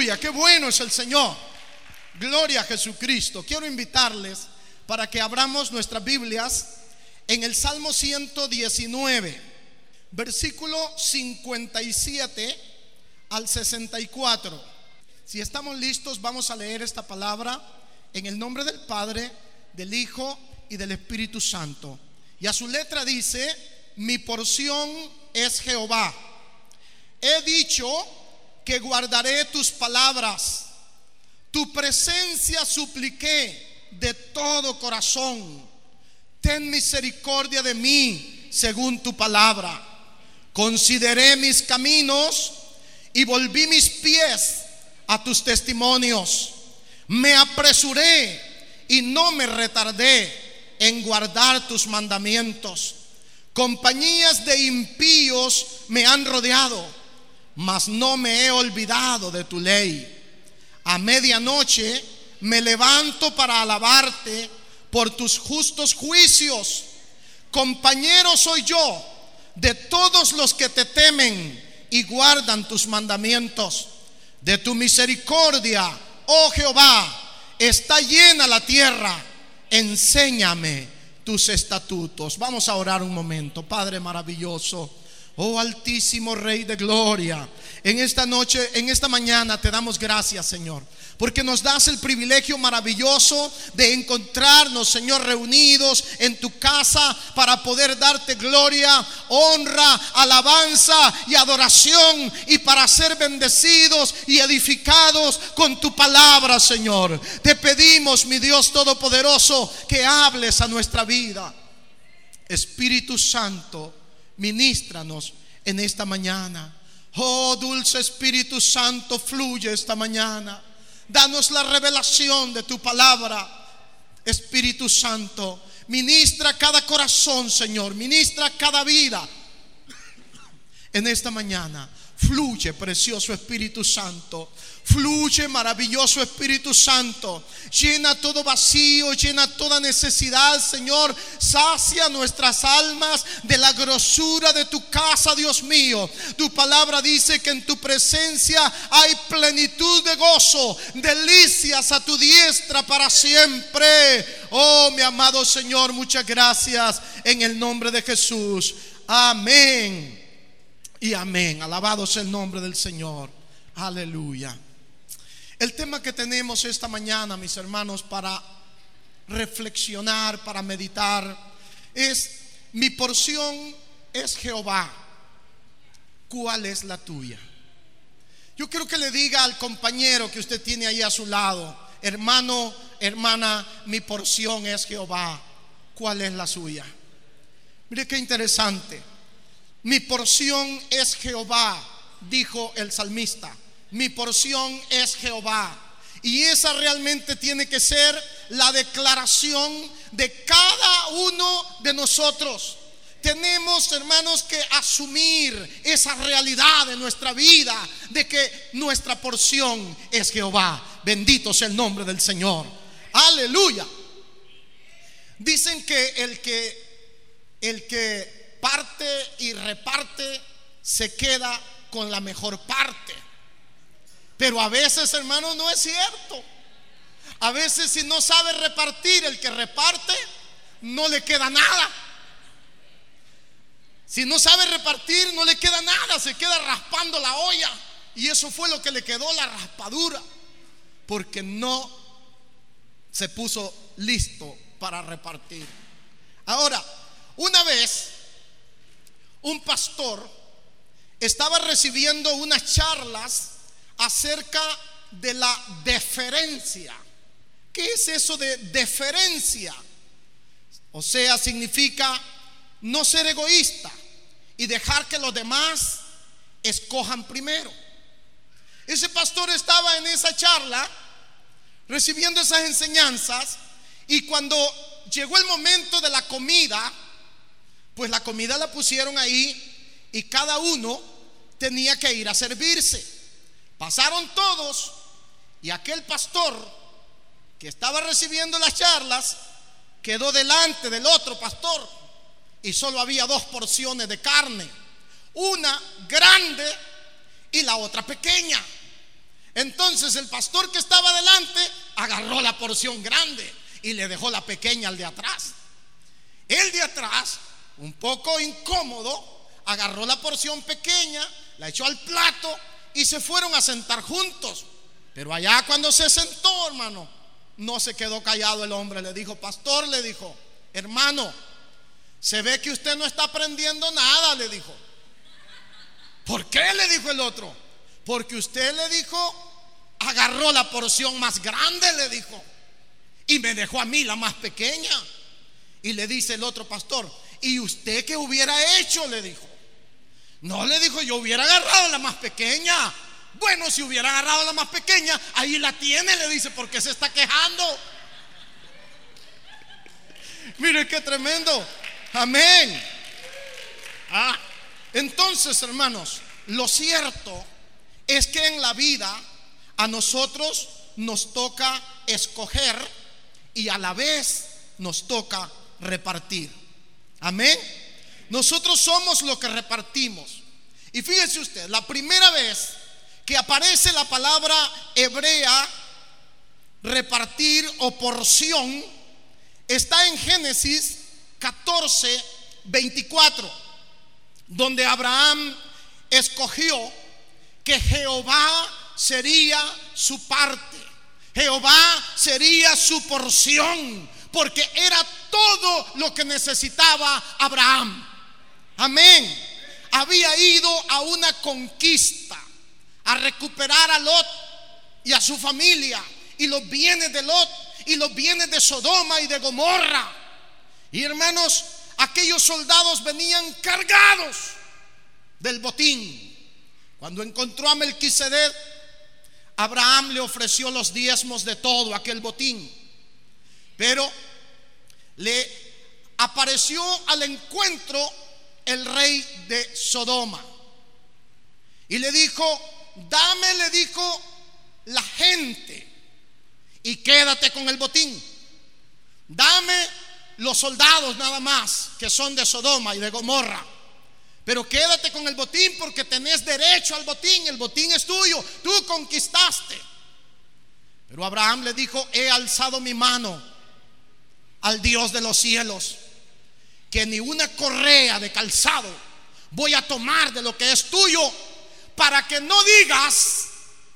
Aleluya, qué bueno es el Señor. Gloria a Jesucristo. Quiero invitarles para que abramos nuestras Biblias en el Salmo 119, versículo 57 al 64. Si estamos listos, vamos a leer esta palabra en el nombre del Padre, del Hijo y del Espíritu Santo. Y a su letra dice: mi porción es Jehová. He dicho que guardaré tus palabras. Tu presencia supliqué de todo corazón. Ten misericordia de mí según tu palabra. Consideré mis caminos y volví mis pies a tus testimonios. Me apresuré y no me retardé en guardar tus mandamientos. Compañías de impíos me han rodeado, mas no me he olvidado de tu ley. A medianoche me levanto para alabarte por tus justos juicios. Compañero soy yo de todos los que te temen y guardan tus mandamientos. De tu misericordia, oh Jehová, está llena la tierra. Enséñame tus estatutos. Vamos a orar un momento. Padre maravilloso, oh altísimo Rey de gloria, en esta noche, en esta mañana te damos gracias, Señor, porque nos das el privilegio maravilloso de encontrarnos, Señor, reunidos en tu casa para poder darte gloria, honra, alabanza y adoración, y para ser bendecidos y edificados con tu palabra, Señor. Te pedimos, mi Dios todopoderoso, que hables a nuestra vida. Espíritu Santo, minístranos en esta mañana. Oh dulce Espíritu Santo, fluye esta mañana. Danos la revelación de tu palabra. Espíritu Santo, ministra cada corazón, Señor. Ministra cada vida en esta mañana. Fluye, precioso Espíritu Santo. Fluye, maravilloso Espíritu Santo. Llena todo vacío, llena toda necesidad, Señor. Sacia nuestras almas de la grosura de tu casa, Dios mío. Tu palabra dice que en tu presencia hay plenitud de gozo, delicias a tu diestra para siempre. Oh, mi amado Señor, muchas gracias en el nombre de Jesús. Amén y amén. Alabado sea el nombre del Señor. Aleluya. El tema que tenemos esta mañana, mis hermanos, para reflexionar, para meditar, es: mi porción es Jehová. ¿Cuál es la tuya? Yo quiero que le diga al compañero que usted tiene ahí a su lado: hermano, hermana, mi porción es Jehová. ¿Cuál es la suya? Mire qué interesante. Mi porción es Jehová, dijo el salmista. Mi porción es Jehová. Y esa realmente tiene que ser la declaración de cada uno de nosotros. Tenemos, hermanos, que asumir esa realidad de nuestra vida, de que nuestra porción es Jehová. Bendito sea el nombre del Señor. Aleluya. Dicen que el que parte y reparte se queda con la mejor parte. Pero a veces, hermanos, no es cierto. A veces, si no sabe repartir, el que reparte no le queda nada. Si no sabe repartir, no le queda nada, se queda raspando la olla. Y eso fue lo que le quedó, la raspadura, porque no se puso listo para repartir. Ahora, una vez un pastor estaba recibiendo unas charlas acerca de la deferencia. ¿Qué es eso de deferencia? O sea, significa no ser egoísta y dejar que los demás escojan primero. Ese pastor estaba en esa charla recibiendo esas enseñanzas, y cuando llegó el momento de la comida, pues la comida la pusieron ahí y cada uno tenía que ir a servirse. Pasaron todos, y aquel pastor que estaba recibiendo las charlas quedó delante del otro pastor, y solo había dos porciones de carne, una grande y la otra pequeña. Entonces el pastor que estaba delante agarró la porción grande y le dejó la pequeña al de atrás. El de atrás, un poco incómodo, agarró la porción pequeña, la echó al plato y se fueron a sentar juntos. Pero allá cuando se sentó, hermano, no se quedó callado el hombre. Le dijo: pastor, le dijo, hermano, se ve que usted no está aprendiendo nada, le dijo. ¿Por qué?, le dijo el otro. Porque usted, le dijo, agarró la porción más grande, le dijo, y me dejó a mí la más pequeña. Y le dice el otro pastor: ¿y usted qué hubiera hecho?, le dijo. No, le dijo, yo hubiera agarrado la más pequeña. Bueno, si hubiera agarrado la más pequeña, ahí la tiene, le dice, porque se está quejando. Mire qué tremendo. Amén. Entonces, hermanos, lo cierto es que en la vida a nosotros nos toca escoger y a la vez nos toca repartir. Amén. Nosotros somos lo que repartimos. Y fíjese usted, la primera vez que aparece la palabra hebrea repartir o porción está en Génesis 14:24, donde Abraham escogió que Jehová sería su parte, Jehová sería su porción, porque era todo lo que necesitaba Abraham. Amén. Había ido a una conquista, a recuperar a Lot y a su familia y los bienes de Lot y los bienes de Sodoma y de Gomorra. Y hermanos, aquellos soldados venían cargados del botín. Cuando encontró a Melquisedec, Abraham le ofreció los diezmos de todo aquel botín. Pero le apareció al encuentro el rey de Sodoma y le dijo: dame, le dijo, la gente y quédate con el botín. Dame los soldados nada más, que son de Sodoma y de Gomorra, pero quédate con el botín porque tenés derecho al botín. El botín es tuyo, tú conquistaste. Pero Abraham le dijo: he alzado mi mano al Dios de los cielos, que ni una correa de calzado voy a tomar de lo que es tuyo, para que no digas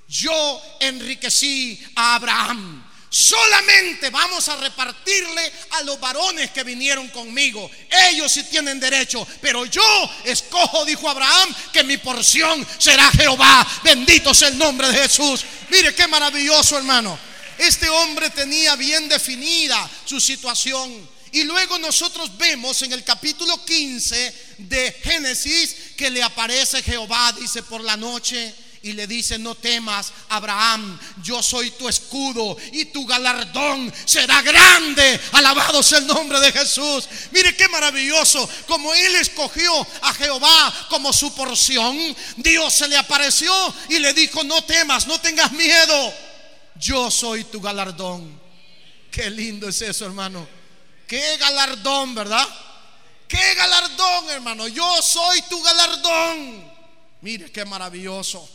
yo enriquecí a Abraham. Solamente vamos a repartirle a los varones que vinieron conmigo. Ellos sí tienen derecho, pero yo escojo, dijo Abraham, que mi porción será Jehová. Bendito sea el nombre de Jesús. Mire qué maravilloso, hermano. Este hombre tenía bien definida su situación. Y luego nosotros vemos en el capítulo 15 de Génesis que le aparece Jehová, dice, por la noche y le dice: no temas, Abraham, yo soy tu escudo y tu galardón será grande. Alabado sea el nombre de Jesús. Mire qué maravilloso, como él escogió a Jehová como su porción, Dios se le apareció y le dijo: no temas, no tengas miedo, yo soy tu galardón. Qué lindo es eso, hermano. Qué galardón, ¿verdad? Qué galardón, hermano. Yo soy tu galardón. Mire qué maravilloso.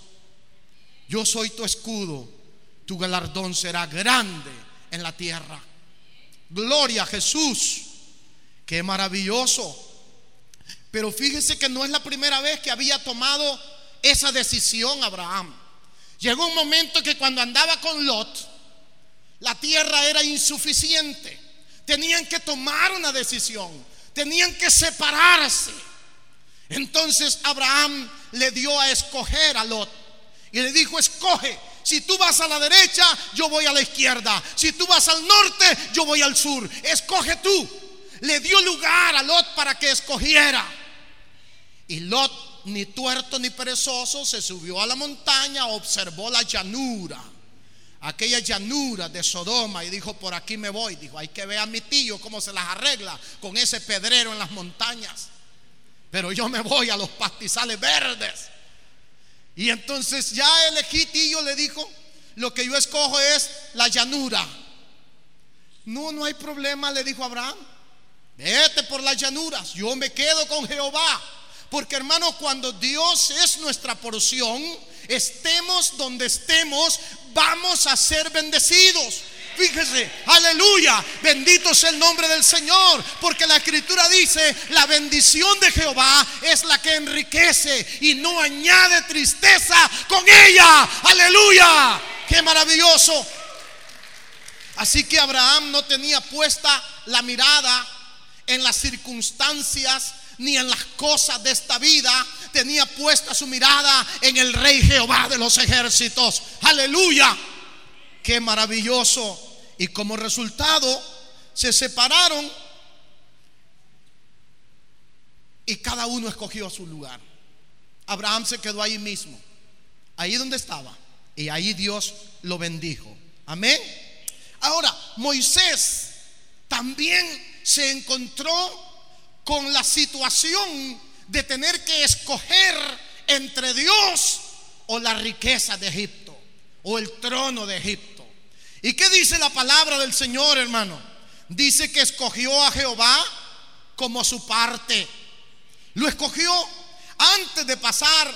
Yo soy tu escudo. Tu galardón será grande en la tierra. Gloria a Jesús. Qué maravilloso. Pero fíjese que no es la primera vez que había tomado esa decisión Abraham. Llegó un momento que cuando andaba con Lot, la tierra era insuficiente. Tenían que tomar una decisión, tenían que separarse. Entonces Abraham le dio a escoger a Lot y le dijo: escoge, si tú vas a la derecha, yo voy a la izquierda, si tú vas al norte, yo voy al sur, escoge tú. Le dio lugar a Lot para que escogiera. Y Lot, ni tuerto ni perezoso, se subió a la montaña, observó la llanura, aquella llanura de Sodoma, y dijo: por aquí me voy. Dijo: hay que ver a mi tío cómo se las arregla con ese pedrero en las montañas, pero yo me voy a los pastizales verdes. Y entonces ya elegí, tío, le dijo, lo que yo escojo es la llanura. No hay problema, le dijo Abraham, vete por las llanuras, yo me quedo con Jehová, Porque, hermano, cuando Dios es nuestra porción, estemos donde estemos, vamos a ser bendecidos. Fíjese, aleluya, bendito es el nombre del Señor, porque la Escritura dice: la bendición de Jehová es la que enriquece y no añade tristeza con ella. Aleluya, qué maravilloso. Así que Abraham no tenía puesta la mirada en las circunstancias ni en las cosas de esta vida, tenía puesta su mirada en el Rey Jehová de los ejércitos. Aleluya, qué maravilloso. Y como resultado se separaron y cada uno escogió su lugar. Abraham se quedó ahí mismo, ahí donde estaba, y ahí Dios lo bendijo. Amén. Ahora, Moisés también se encontró con la situación de tener que escoger entre Dios o la riqueza de Egipto o el trono de Egipto. ¿Y qué dice la palabra del Señor, hermano? Dice que escogió a Jehová como su parte. Lo escogió antes de pasar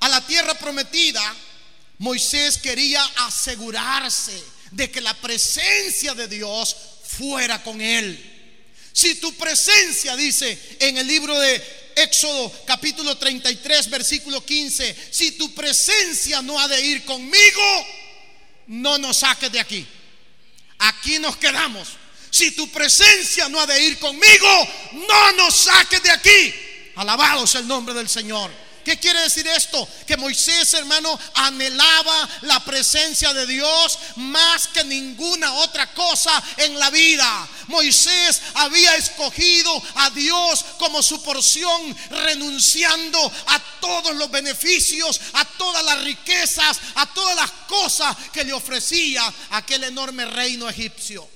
a la tierra prometida. Moisés quería asegurarse de que la presencia de Dios fuera con él. Si tu presencia, dice en el libro de Éxodo capítulo 33 versículo 15, si tu presencia no ha de ir conmigo, no nos saques de aquí, aquí nos quedamos. Si tu presencia no ha de ir conmigo, no nos saques de aquí. Alabado sea el nombre del Señor. ¿Qué quiere decir esto? Que Moisés, hermano, anhelaba la presencia de Dios más que ninguna otra cosa en la vida. Moisés había escogido a Dios como su porción, renunciando a todos los beneficios, a todas las riquezas, a todas las cosas que le ofrecía aquel enorme reino egipcio.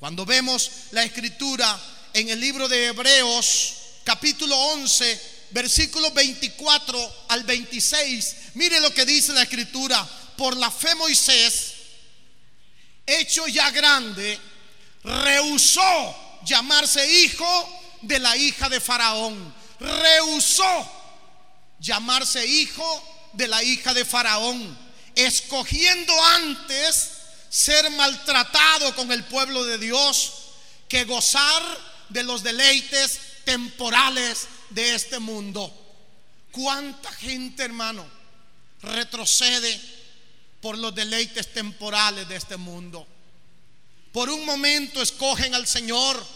Cuando vemos la Escritura en el libro de Hebreos capítulo 11 versículos 24 al 26, mire lo que dice la Escritura: por la fe Moisés, hecho ya grande, rehusó llamarse hijo de la hija de Faraón. Rehusó llamarse hijo de la hija de Faraón, escogiendo antes ser maltratado con el pueblo de Dios que gozar de los deleites temporales de este mundo. ¿Cuánta gente, hermano, retrocede por los deleites temporales de este mundo? Por un momento escogen al Señor,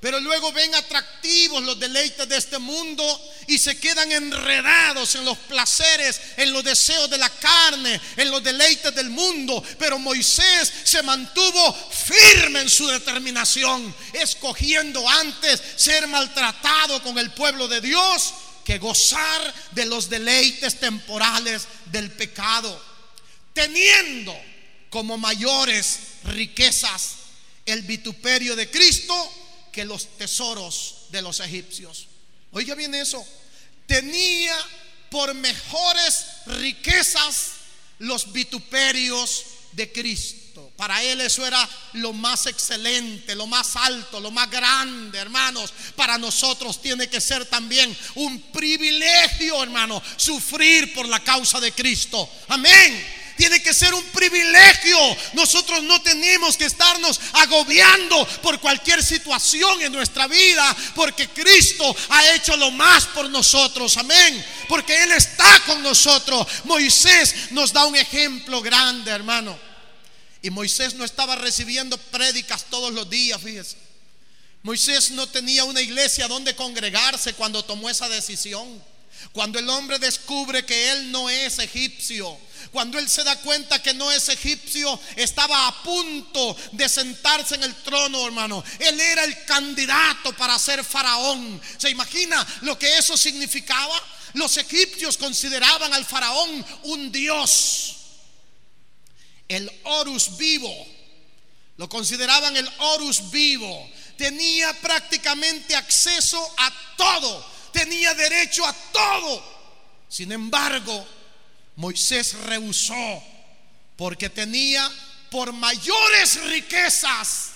pero luego ven atractivos los deleites de este mundo y se quedan enredados en los placeres, en los deseos de la carne, en los deleites del mundo. Pero Moisés se mantuvo firme en su determinación, escogiendo antes ser maltratado con el pueblo de Dios que gozar de los deleites temporales del pecado, teniendo como mayores riquezas el vituperio de Cristo que los tesoros de los egipcios. Oiga bien eso. Tenía por mejores riquezas los vituperios de Cristo. Para él eso era lo más excelente, lo más alto, lo más grande, hermanos. Para nosotros tiene que ser también un privilegio, hermano, sufrir por la causa de Cristo. Amén. Tiene que ser un privilegio. Nosotros no tenemos que estarnos agobiando por cualquier situación en nuestra vida, porque Cristo ha hecho lo más por nosotros. Amén. Porque Él está con nosotros. Moisés nos da un ejemplo grande, hermano. Y Moisés no estaba recibiendo prédicas todos los días, fíjese. Moisés no tenía una iglesia donde congregarse cuando tomó esa decisión. Cuando el hombre descubre que él no es egipcio, cuando él se da cuenta que no es egipcio, estaba a punto de sentarse en el trono, hermano. Él era el candidato para ser faraón. ¿Se imagina lo que eso significaba? Los egipcios consideraban al faraón un dios. El Horus vivo. Lo consideraban el Horus vivo. Tenía prácticamente acceso a todo. Tenía derecho a todo. Sin embargo, Moisés rehusó, porque tenía por mayores riquezas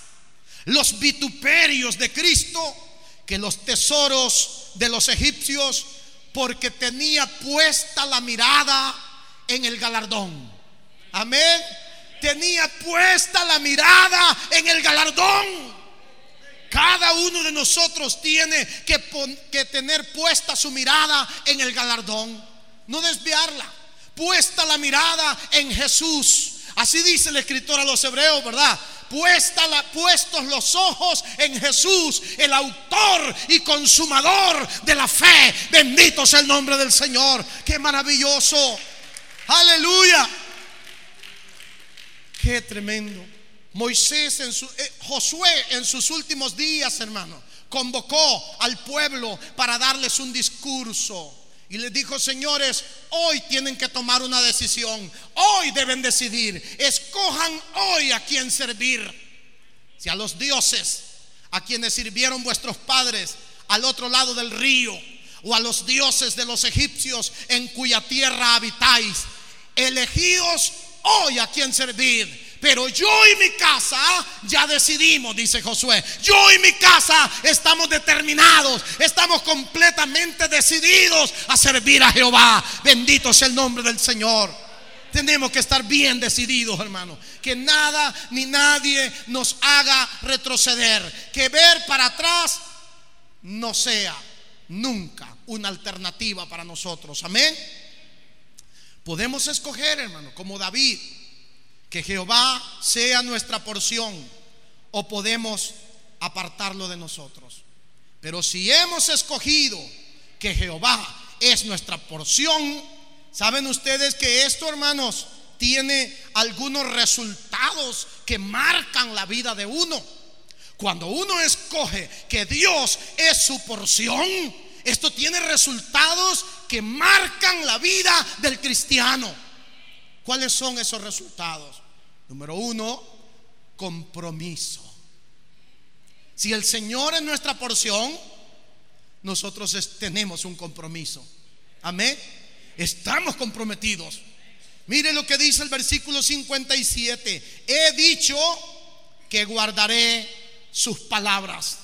los vituperios de Cristo que los tesoros de los egipcios, porque tenía puesta la mirada en el galardón. Amén. Tenía puesta la mirada en el galardón. Cada uno de nosotros tiene que tener puesta su mirada en el galardón, no desviarla. Puesta la mirada en Jesús. Así dice el escritor a los hebreos, ¿verdad? Puestos los ojos en Jesús, el autor y consumador de la fe. Bendito sea el nombre del Señor. ¡Qué maravilloso! ¡Aleluya! ¡Qué tremendo! Moisés Josué en sus últimos días, hermano, convocó al pueblo para darles un discurso y les dijo: señores, hoy tienen que tomar una decisión, hoy deben decidir, escojan hoy a quién servir, si a los dioses a quienes sirvieron vuestros padres al otro lado del río, o a los dioses de los egipcios en cuya tierra habitáis. Elegidos hoy a quién servir. Pero yo y mi casa ya decidimos, dice Josué. Yo y mi casa estamos determinados, estamos completamente decididos a servir a Jehová. Bendito sea el nombre del Señor. Tenemos que estar bien decididos, hermano. Que nada ni nadie nos haga retroceder. Que ver para atrás no sea nunca una alternativa para nosotros. Amén. Podemos escoger, hermano, como David, que Jehová sea nuestra porción, o podemos apartarlo de nosotros. Pero si hemos escogido que Jehová es nuestra porción, ¿saben ustedes que esto, hermanos, tiene algunos resultados que marcan la vida de uno? Cuando uno escoge que Dios es su porción, esto tiene resultados que marcan la vida del cristiano. ¿Cuáles son esos resultados? Número uno, compromiso. Si el Señor es nuestra porción, nosotros tenemos un compromiso. Amén. Estamos comprometidos. Mire lo que dice el versículo 57. He dicho que guardaré sus palabras.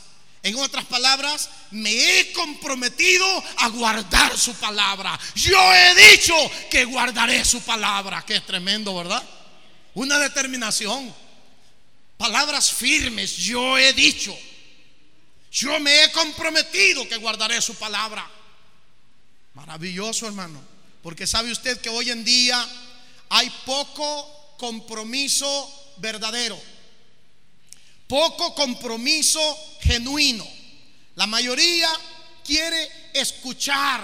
En otras palabras, me he comprometido a guardar su palabra. Yo he dicho que guardaré su palabra. Que es tremendo, ¿verdad? Una determinación. Palabras firmes. Yo he dicho. Yo me he comprometido que guardaré su palabra. Maravilloso, hermano. Porque sabe usted que hoy en día hay poco compromiso verdadero. Poco compromiso genuino. La mayoría quiere escuchar.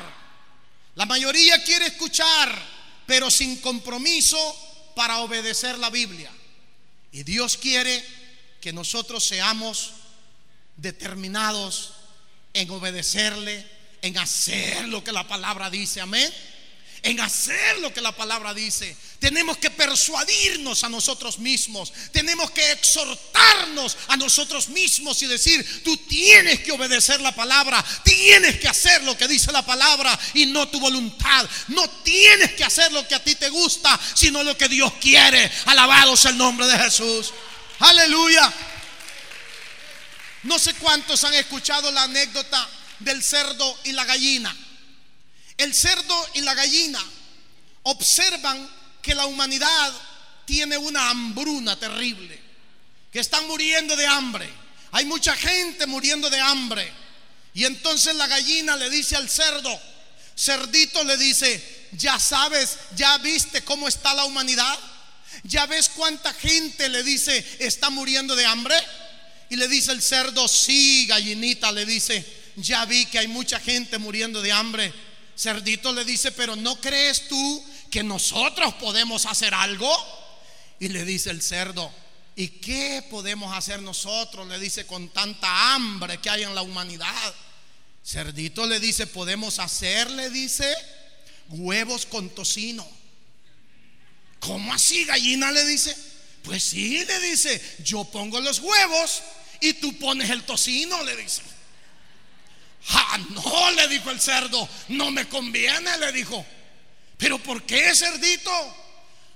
La mayoría quiere escuchar, pero sin compromiso para obedecer la Biblia. Y Dios quiere que nosotros seamos determinados en obedecerle, en hacer lo que la palabra dice. Amén. En hacer lo que la palabra dice. Tenemos que persuadirnos a nosotros mismos. Tenemos que exhortarnos a nosotros mismos y decir: tú tienes que obedecer la palabra. Tienes que hacer lo que dice la palabra y no tu voluntad. No tienes que hacer lo que a ti te gusta, sino lo que Dios quiere. Alabado sea el nombre de Jesús. Aleluya. No sé cuántos han escuchado la anécdota del cerdo y la gallina. El cerdo y la gallina observan que la humanidad tiene una hambruna terrible, que están muriendo de hambre. Hay mucha gente muriendo de hambre. Y entonces la gallina le dice al cerdo, cerdito, le dice: ya sabes, ya viste cómo está la humanidad, ya ves cuánta gente, le dice, está muriendo de hambre. Y le dice el cerdo: sí, gallinita, le dice, ya vi que hay mucha gente muriendo de hambre. Cerdito, le dice, pero ¿no crees tú que nosotros podemos hacer algo? Y le dice el cerdo: ¿y qué podemos hacer nosotros? Le dice, con tanta hambre que hay en la humanidad. Cerdito, le dice, podemos hacer, le dice, huevos con tocino. ¿Cómo así, gallina?, le dice. Pues sí, le dice, yo pongo los huevos y tú pones el tocino, le dice. Ah, no, le dijo el cerdo, no me conviene, le dijo. Pero ¿por qué, cerdito?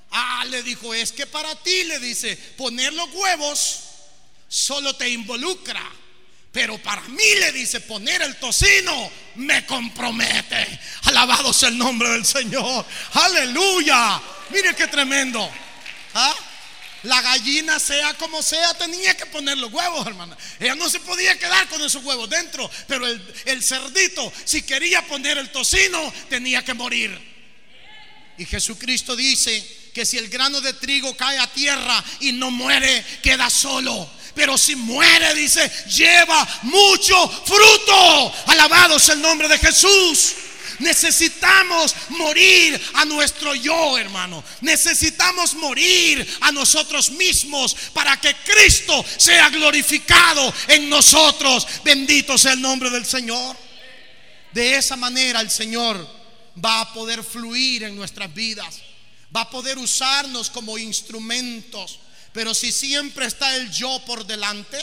Ah, le dijo, es que para ti, le dice, poner los huevos solo te involucra, Pero para mí, le dice, poner el tocino me compromete. Alabado sea el nombre del Señor. Aleluya. Mire qué tremendo. ¿Ah? La gallina, sea como sea, tenía que poner los huevos, hermana. Ella no se podía quedar con esos huevos dentro. Pero el cerdito, si quería poner el tocino, tenía que morir. Y Jesucristo dice que si el grano de trigo cae a tierra y no muere, queda solo. Pero si muere, dice, lleva mucho fruto. Alabado sea el nombre de Jesús. Necesitamos morir a nuestro yo, hermano. Necesitamos morir a nosotros mismos para que Cristo sea glorificado en nosotros. Bendito sea el nombre del Señor. De esa manera el Señor va a poder fluir en nuestras vidas. Va a poder usarnos como instrumentos. Pero si siempre está el yo por delante,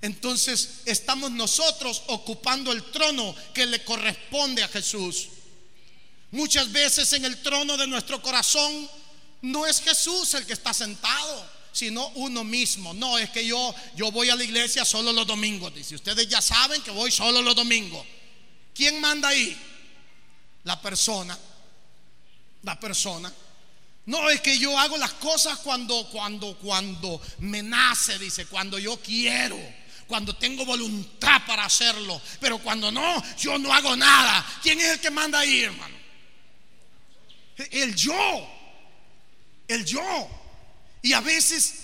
entonces estamos nosotros ocupando el trono que le corresponde a Jesús. Muchas veces en el trono de nuestro corazón no es Jesús el que está sentado, sino uno mismo. No, es que yo voy a la iglesia solo los domingos. Dice, ustedes ya saben que voy solo los domingos. ¿Quién manda ahí? La persona. No, es que yo hago las cosas cuando me nace, dice, cuando yo quiero, cuando tengo voluntad para hacerlo. Pero cuando no, yo no hago nada. ¿Quién es el que manda ahí, hermano? El yo. Y a veces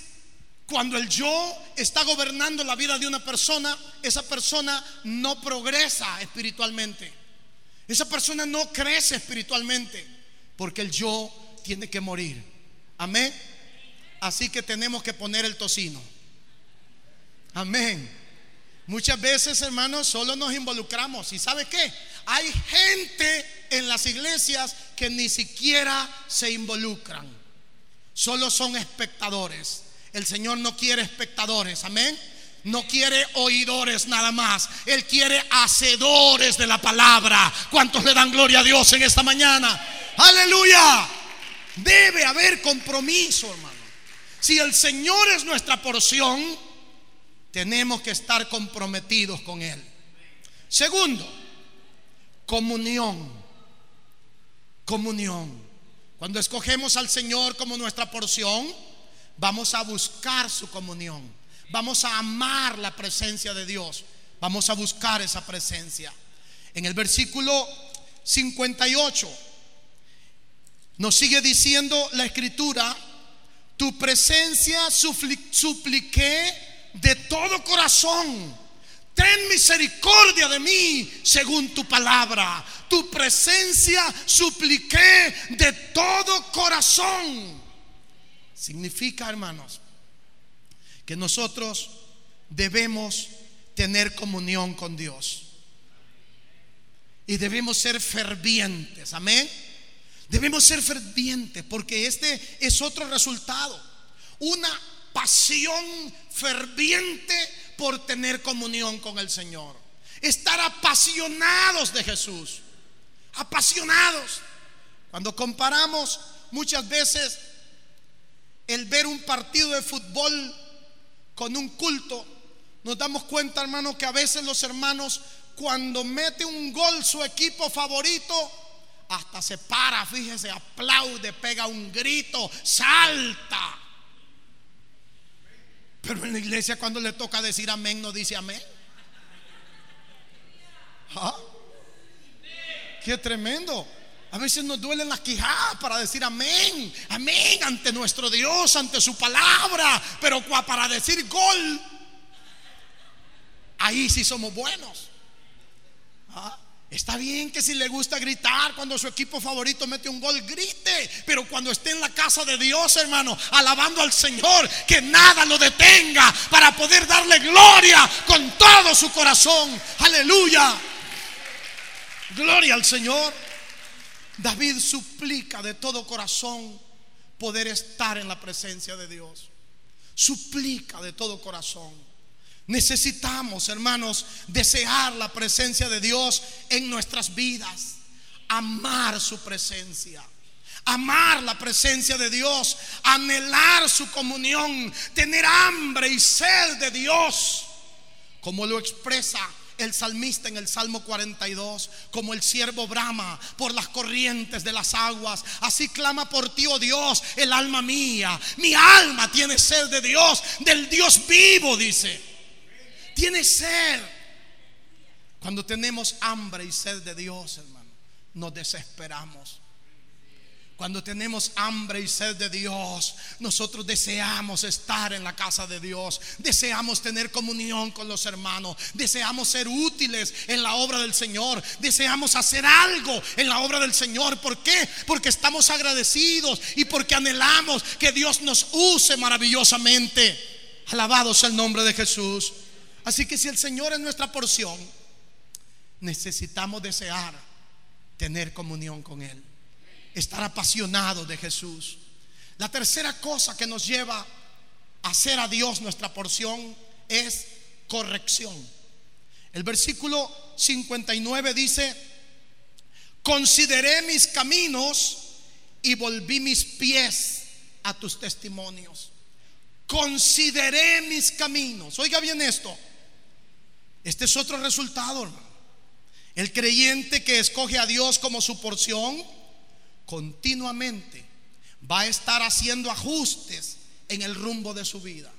cuando el yo está gobernando la vida de una persona, esa persona no progresa espiritualmente. Esa persona no crece espiritualmente, porque el yo tiene que morir. Amén. Así que tenemos que poner el tocino. Amén. Muchas veces, hermanos, solo nos involucramos. ¿Y sabe qué? Hay gente en las iglesias que ni siquiera se involucran. Solo son espectadores. El Señor no quiere espectadores. Amén. No quiere oidores nada más. Él quiere hacedores de la palabra. ¿Cuántos le dan gloria a Dios en esta mañana? Aleluya. Debe haber compromiso, hermano. Si el Señor es nuestra porción, tenemos que estar comprometidos con Él. Segundo, comunión. Cuando escogemos al Señor como nuestra porción, vamos a buscar su comunión. Vamos a amar la presencia de Dios. Vamos a buscar esa presencia. En el versículo 58 nos sigue diciendo la Escritura: tu presencia supliqué de todo corazón, ten misericordia de mí según tu palabra. Tu presencia supliqué de todo corazón. Significa, hermanos, que nosotros debemos tener comunión con Dios y debemos ser fervientes. Amén. Debemos ser fervientes, porque este es otro resultado: una pasión ferviente por tener comunión con el Señor. Estar apasionados de Jesús. Apasionados. Cuando comparamos muchas veces el ver un partido de fútbol con un culto, nos damos cuenta, hermano, que a veces los hermanos, cuando mete un gol su equipo favorito, hasta se para, fíjese, aplaude, pega un grito, salta. Pero en la iglesia, cuando le toca decir amén, no dice amén. ¿Ah? Qué tremendo. A veces nos duelen las quijadas para decir amén. Amén ante nuestro Dios, ante su palabra. Pero para decir gol, ahí sí somos buenos. ¿Ah? Está bien que si le gusta gritar cuando su equipo favorito mete un gol, grite. Pero cuando esté en la casa de Dios, hermano, alabando al Señor, que nada lo detenga para poder darle gloria con todo su corazón. Aleluya. Gloria al Señor. David suplica de todo corazón poder estar en la presencia de Dios. Suplica de todo corazón. Necesitamos, hermanos, desear la presencia de Dios en nuestras vidas. Amar su presencia. Amar la presencia de Dios. Anhelar su comunión. Tener hambre y sed de Dios. como lo expresa el salmista en el Salmo 42, como el siervo brama por las corrientes de las aguas, así clama por ti, oh Dios, el alma mía. Mi alma tiene sed de Dios, del Dios vivo, dice. Tiene sed. Cuando tenemos hambre y sed de Dios, hermano, nos desesperamos. Cuando tenemos hambre y sed de Dios, nosotros deseamos estar en la casa de Dios, deseamos tener comunión con los hermanos, deseamos ser útiles en la obra del Señor, deseamos hacer algo en la obra del Señor. ¿Por qué? Porque estamos agradecidos y porque anhelamos que Dios nos use maravillosamente. Alabado sea el nombre de Jesús. Así que si el Señor es nuestra porción, necesitamos desear tener comunión con Él, estar apasionado de Jesús. La tercera cosa que nos lleva a hacer a Dios nuestra porción es corrección. El versículo 59 dice: consideré mis caminos y volví mis pies a tus testimonios. Consideré mis caminos. Oiga bien esto. Este es otro resultado, hermano. El creyente que escoge a Dios como su porción continuamente va a estar haciendo ajustes en el rumbo de su vida.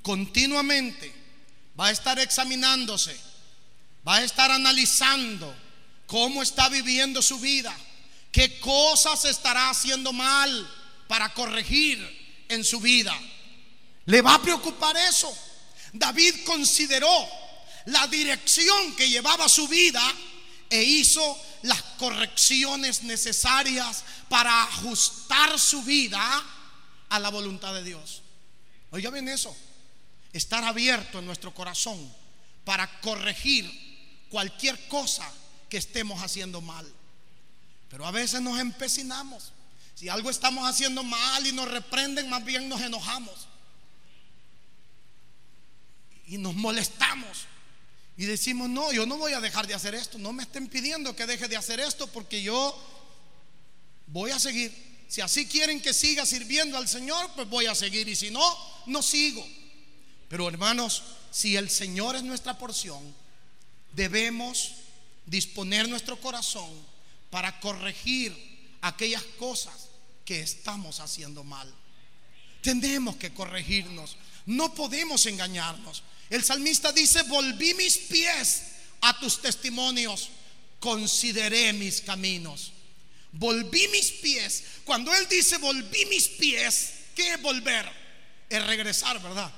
Continuamente va a estar examinándose, va a estar analizando cómo está viviendo su vida, qué cosas estará haciendo mal para corregir en su vida. Le va a preocupar eso. David consideró la dirección que llevaba su vida e hizo las correcciones necesarias para ajustar su vida a la voluntad de Dios. Oiga bien eso. Estar abierto en nuestro corazón para corregir cualquier cosa que estemos haciendo mal. Pero a veces nos empecinamos. Si algo estamos haciendo mal y nos reprenden, más bien nos enojamos y nos molestamos y decimos: no, yo no voy a dejar de hacer esto, no me estén pidiendo que deje de hacer esto, porque yo voy a seguir. Si así quieren que siga sirviendo al Señor, pues voy a seguir, y si no, no sigo. Pero hermanos, si el Señor es nuestra porción, debemos disponer nuestro corazón para corregir aquellas cosas que estamos haciendo mal. Tenemos que corregirnos, no podemos engañarnos. El salmista dice: volví mis pies a tus testimonios, consideré mis caminos. Volví mis pies. Cuando él dice volví mis pies, ¿qué es volver? Es regresar, ¿verdad?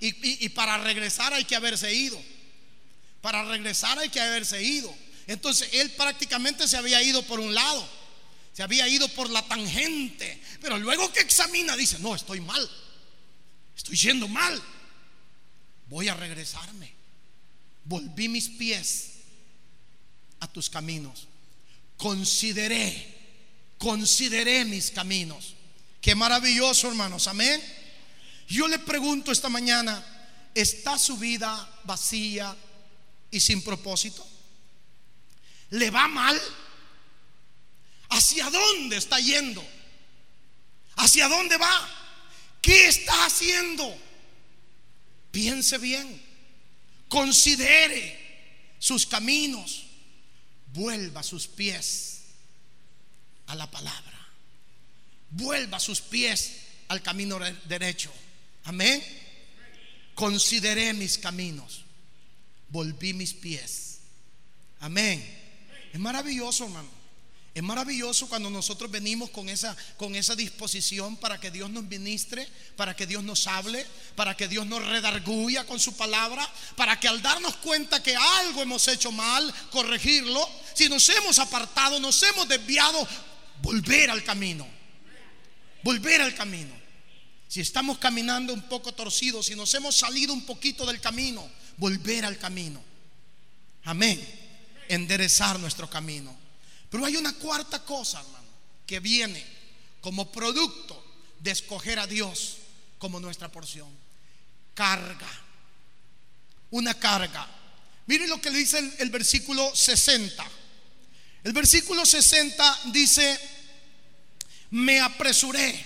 Y para regresar hay que haberse ido. Para regresar hay que haberse ido. Entonces él prácticamente se había ido por un lado, se había ido por la tangente. Pero luego que examina dice: no, estoy mal, estoy yendo mal, voy a regresarme. Volví mis pies a tus caminos. Consideré mis caminos. Qué maravilloso, hermanos, amén. Yo le pregunto esta mañana: ¿está su vida vacía y sin propósito? ¿Le va mal? ¿Hacia dónde está yendo? ¿Hacia dónde va? ¿Qué está haciendo? Piense bien, considere sus caminos, vuelva sus pies a la palabra, vuelva sus pies al camino derecho. Amén. Consideré mis caminos, volví mis pies. Amén. Es maravilloso, hermano. Es maravilloso cuando nosotros venimos con esa disposición para que Dios nos ministre, para que Dios nos hable, para que Dios nos redarguya con su palabra, para que al darnos cuenta que algo hemos hecho mal, corregirlo. Si nos hemos apartado, nos hemos desviado, volver al camino. Volver al camino. Si estamos caminando un poco torcidos, si nos hemos salido un poquito del camino, volver al camino. Amén. Enderezar nuestro camino. Pero hay una cuarta cosa, hermano, que viene como producto de escoger a Dios como nuestra porción: carga. Una carga. Miren lo que le dice el versículo 60. El versículo 60 dice: me apresuré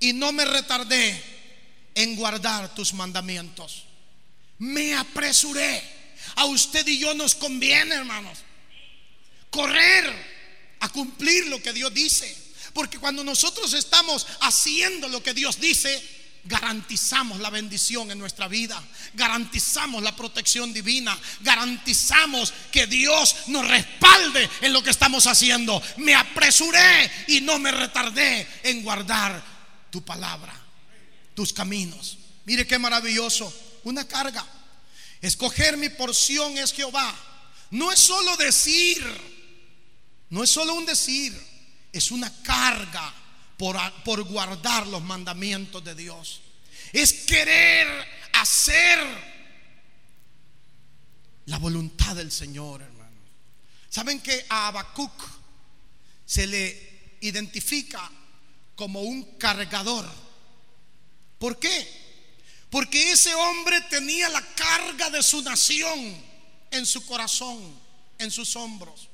y no me retardé en guardar tus mandamientos. Me apresuré. A usted y yo nos conviene, hermanos, correr a cumplir lo que Dios dice, porque cuando nosotros estamos haciendo lo que Dios dice, garantizamos la bendición en nuestra vida, garantizamos la protección divina, garantizamos que Dios nos respalde en lo que estamos haciendo. Me apresuré y no me retardé en guardar tu palabra, tus caminos. Mire qué maravilloso, una carga. Escoger mi porción es Jehová. No es solo decir, no es solo un decir, es una carga por guardar los mandamientos de Dios. Es querer hacer la voluntad del Señor, hermano. Saben que a Habacuc se le identifica como un cargador. ¿Por qué? Porque ese hombre tenía la carga de su nación en su corazón, en sus hombros.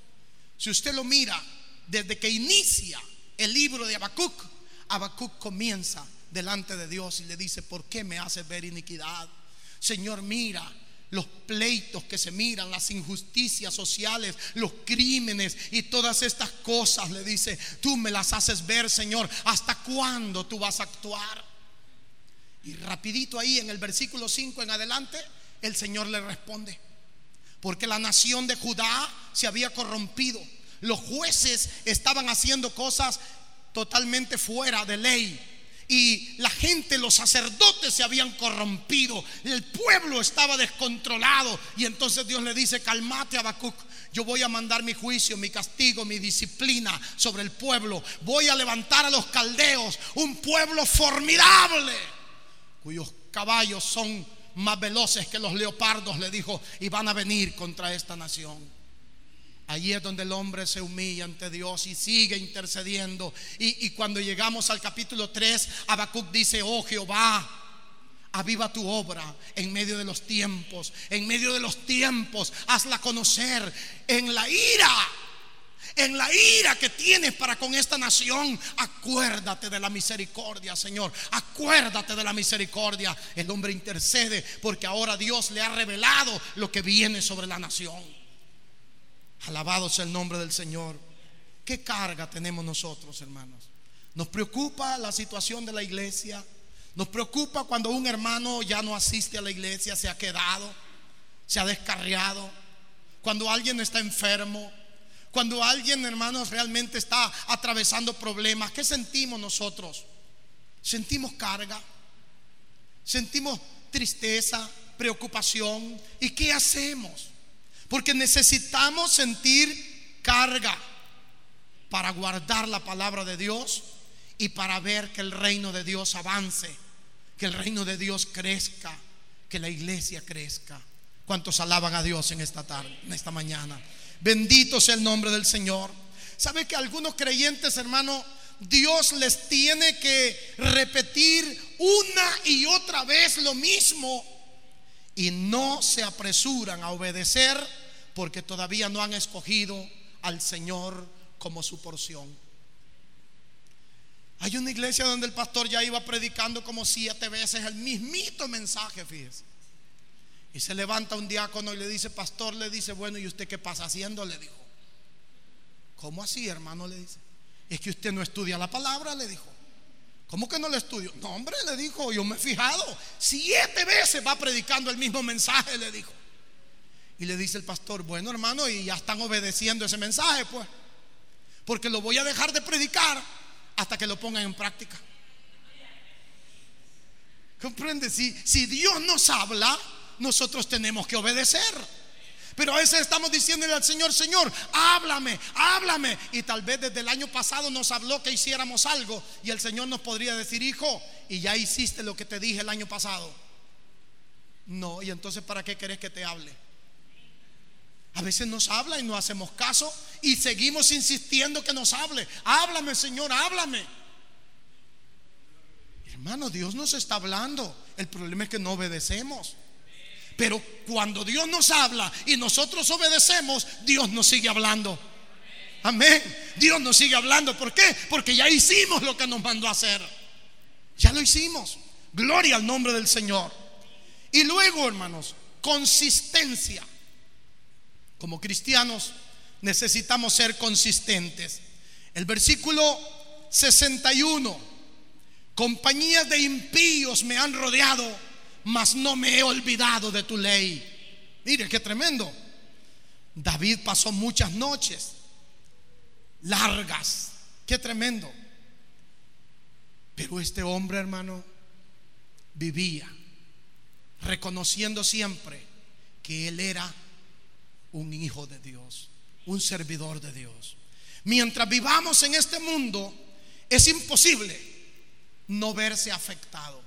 Si usted lo mira, desde que inicia el libro de Habacuc, Habacuc comienza delante de Dios y le dice: ¿por qué me haces ver iniquidad? Señor, mira los pleitos que se miran, las injusticias sociales, los crímenes y todas estas cosas. Le dice: tú me las haces ver, Señor. ¿Hasta cuándo tú vas a actuar? Y rapidito ahí en el versículo 5 en adelante, el Señor le responde, porque la nación de Judá se había corrompido. Los jueces estaban haciendo cosas totalmente fuera de ley, y la gente, los sacerdotes se habían corrompido, el pueblo estaba descontrolado. Y entonces Dios le dice: cálmate, Habacuc, yo voy a mandar mi juicio, mi castigo, mi disciplina sobre el pueblo. Voy a levantar a los caldeos, un pueblo formidable, cuyos caballos son más veloces que los leopardos, le dijo, y van a venir contra esta nación. Allí es donde el hombre se humilla ante Dios y sigue intercediendo. Y cuando llegamos al capítulo 3, Habacuc dice: oh Jehová, aviva tu obra en medio de los tiempos, en medio de los tiempos, hazla conocer. En la ira que tienes para con esta nación, acuérdate de la misericordia, Señor, acuérdate de la misericordia. El hombre intercede porque ahora Dios le ha revelado lo que viene sobre la nación. Alabado sea el nombre del Señor. ¿Qué carga tenemos nosotros, hermanos? Nos preocupa la situación de la iglesia. Nos preocupa cuando un hermano ya no asiste a la iglesia, se ha quedado, se ha descarriado. Cuando alguien está enfermo, cuando alguien, hermanos, realmente está atravesando problemas. ¿Qué sentimos nosotros? Sentimos carga, sentimos tristeza, preocupación. ¿Y qué hacemos? Porque necesitamos sentir carga para guardar la palabra de Dios y para ver que el reino de Dios avance, que el reino de Dios crezca, que la iglesia crezca. ¿Cuántos alaban a Dios en esta tarde, en esta mañana? Bendito sea el nombre del Señor. ¿Sabe que algunos creyentes, hermano, Dios les tiene que repetir una y otra vez lo mismo y no se apresuran a obedecer porque todavía no han escogido al Señor como su porción? Hay una iglesia donde el pastor ya iba predicando como 7 veces el mismito mensaje, fíjese. Y se levanta un diácono y le dice: pastor, le dice, bueno, ¿y usted qué pasa haciendo? Le dijo. ¿Cómo así, hermano? Le dice. Es que usted no estudia la palabra, le dijo. ¿Cómo que no la estudio? No, hombre, le dijo, yo me he fijado, 7 veces va predicando el mismo mensaje, le dijo. Y le dice el pastor: bueno, hermano, y ya están obedeciendo ese mensaje, pues, porque lo voy a dejar de predicar hasta que lo pongan en práctica. ¿Comprende? Si Dios nos habla, nosotros tenemos que obedecer. Pero a veces estamos diciéndole al Señor: Señor, háblame, háblame. Y tal vez desde el año pasado nos habló que hiciéramos algo, y el Señor nos podría decir: hijo, y ya hiciste lo que te dije el año pasado. No, y entonces ¿para qué querés que te hable? A veces nos habla y no hacemos caso, y seguimos insistiendo que nos hable. Háblame, Señor, háblame. Hermano, Dios nos está hablando. El problema es que no obedecemos. Pero cuando Dios nos habla y nosotros obedecemos, Dios nos sigue hablando. Amén. Dios nos sigue hablando. ¿Por qué? Porque ya hicimos lo que nos mandó a hacer. Ya lo hicimos. Gloria al nombre del Señor. Y luego, hermanos, consistencia. Como cristianos necesitamos ser consistentes. El versículo 61: compañías de impíos me han rodeado, mas no me he olvidado de tu ley. Mire qué tremendo. David pasó muchas noches largas. Qué tremendo. Pero este hombre, hermano, vivía reconociendo siempre que él era un hijo de Dios, un servidor de Dios. Mientras vivamos en este mundo, es imposible no verse afectado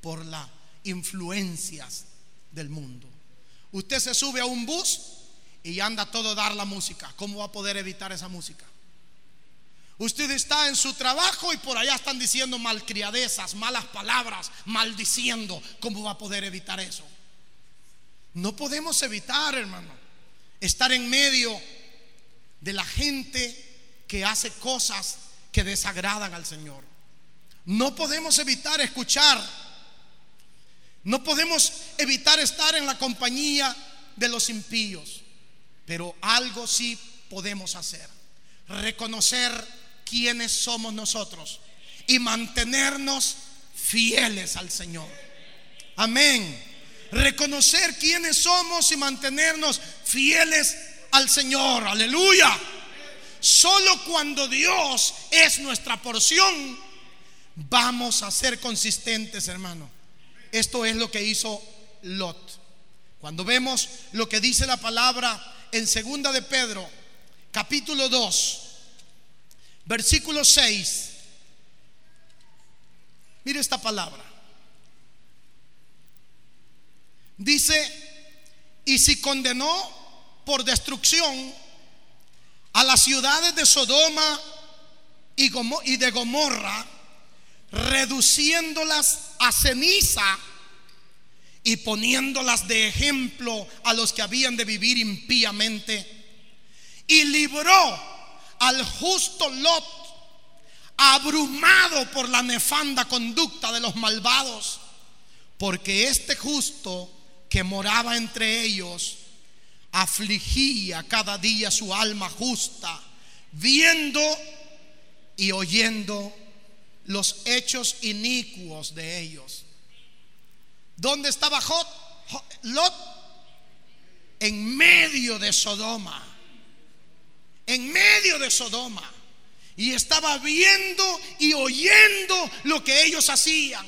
por las influencias del mundo. Usted se sube a un bus y anda a todo dar la música. ¿Cómo va a poder evitar esa música? Usted está en su trabajo y por allá están diciendo malcriadezas, malas palabras, maldiciendo. ¿Cómo va a poder evitar eso? No podemos evitar, hermano, estar en medio de la gente que hace cosas que desagradan al Señor. No podemos evitar escuchar. No podemos evitar estar en la compañía de los impíos. Pero algo sí podemos hacer: reconocer quiénes somos nosotros y mantenernos fieles al Señor. Amén. Reconocer quiénes somos y mantenernos fieles al Señor. Aleluya. Solo cuando Dios es nuestra porción vamos a ser consistentes, hermano. Esto es lo que hizo Lot. Cuando vemos lo que dice la palabra en segunda de Pedro, capítulo 2, versículo 6. Mire esta palabra. Dice: y si condenó por destrucción a las ciudades de Sodoma y de Gomorra, reduciéndolas a ceniza y poniéndolas de ejemplo a los que habían de vivir impíamente, y libró al justo Lot, abrumado por la nefanda conducta de los malvados, porque este justo que moraba entre ellos afligía cada día su alma justa, viendo y oyendo los hechos inicuos de ellos. ¿Dónde estaba Lot? En medio de Sodoma. En medio de Sodoma. Y estaba viendo y oyendo lo que ellos hacían.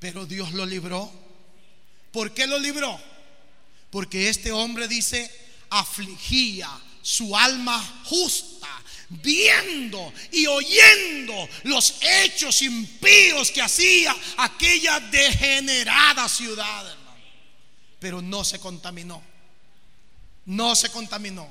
Pero Dios lo libró. ¿Por qué lo libró? Porque este hombre, dice, afligía su alma justa, viendo y oyendo los hechos impíos que hacía aquella degenerada ciudad, hermano. Pero no se contaminó. No se contaminó.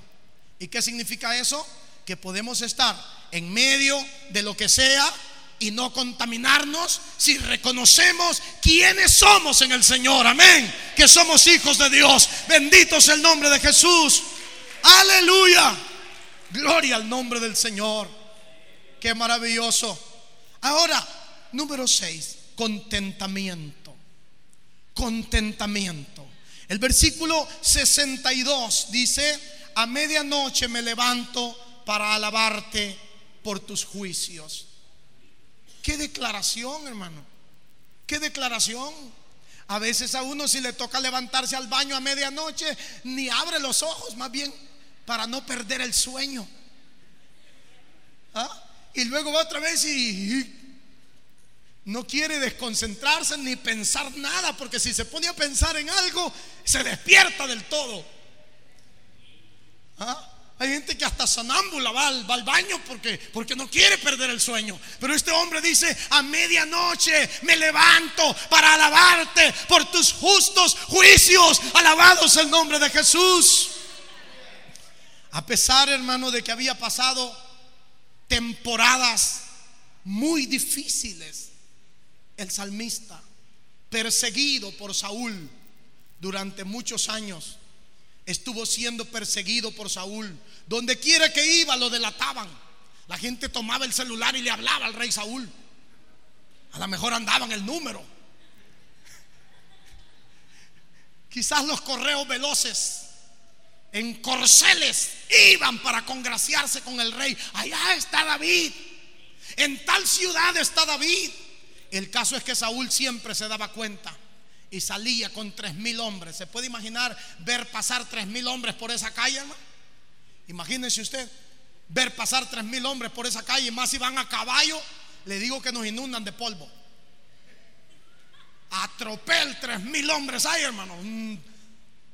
¿Y qué significa eso? Que podemos estar en medio de lo que sea y no contaminarnos si reconocemos quiénes somos en el Señor. Amén. Que somos hijos de Dios. Bendito es el nombre de Jesús. Aleluya. Gloria al nombre del Señor. Qué maravilloso. Ahora, número 6: contentamiento. Contentamiento. El versículo 62 dice: a medianoche me levanto para alabarte por tus juicios. Qué declaración, hermano. Qué declaración. A veces a uno, si le toca levantarse al baño a medianoche, ni abre los ojos, más bien para no perder el sueño. ¿Ah? Y luego va otra vez y no quiere desconcentrarse ni pensar nada, porque si se pone a pensar en algo se despierta del todo. ¿Ah? Hay gente que hasta sonámbula va al baño porque no quiere perder el sueño. Pero este hombre dice: a medianoche me levanto para alabarte por tus justos juicios. Alabados el nombre de Jesús. A pesar, hermano, de que había pasado temporadas muy difíciles, el salmista, perseguido por Saúl durante muchos años, estuvo siendo perseguido por Saúl. Donde quiera que iba lo delataban. La gente tomaba el celular y le hablaba al rey Saúl. A lo mejor andaban el número. Quizás los correos veloces en corceles iban para congraciarse con el rey. Allá está David, en tal ciudad está David. El caso es que Saúl siempre se daba cuenta y salía con 3,000 hombres. ¿Se puede imaginar ver pasar 3,000 hombres por esa calle, hermano? Imagínense usted ver pasar 3,000 hombres por esa calle, y más si van a caballo. Le digo que nos inundan de polvo. Atropel 3,000 hombres hay, hermano. Un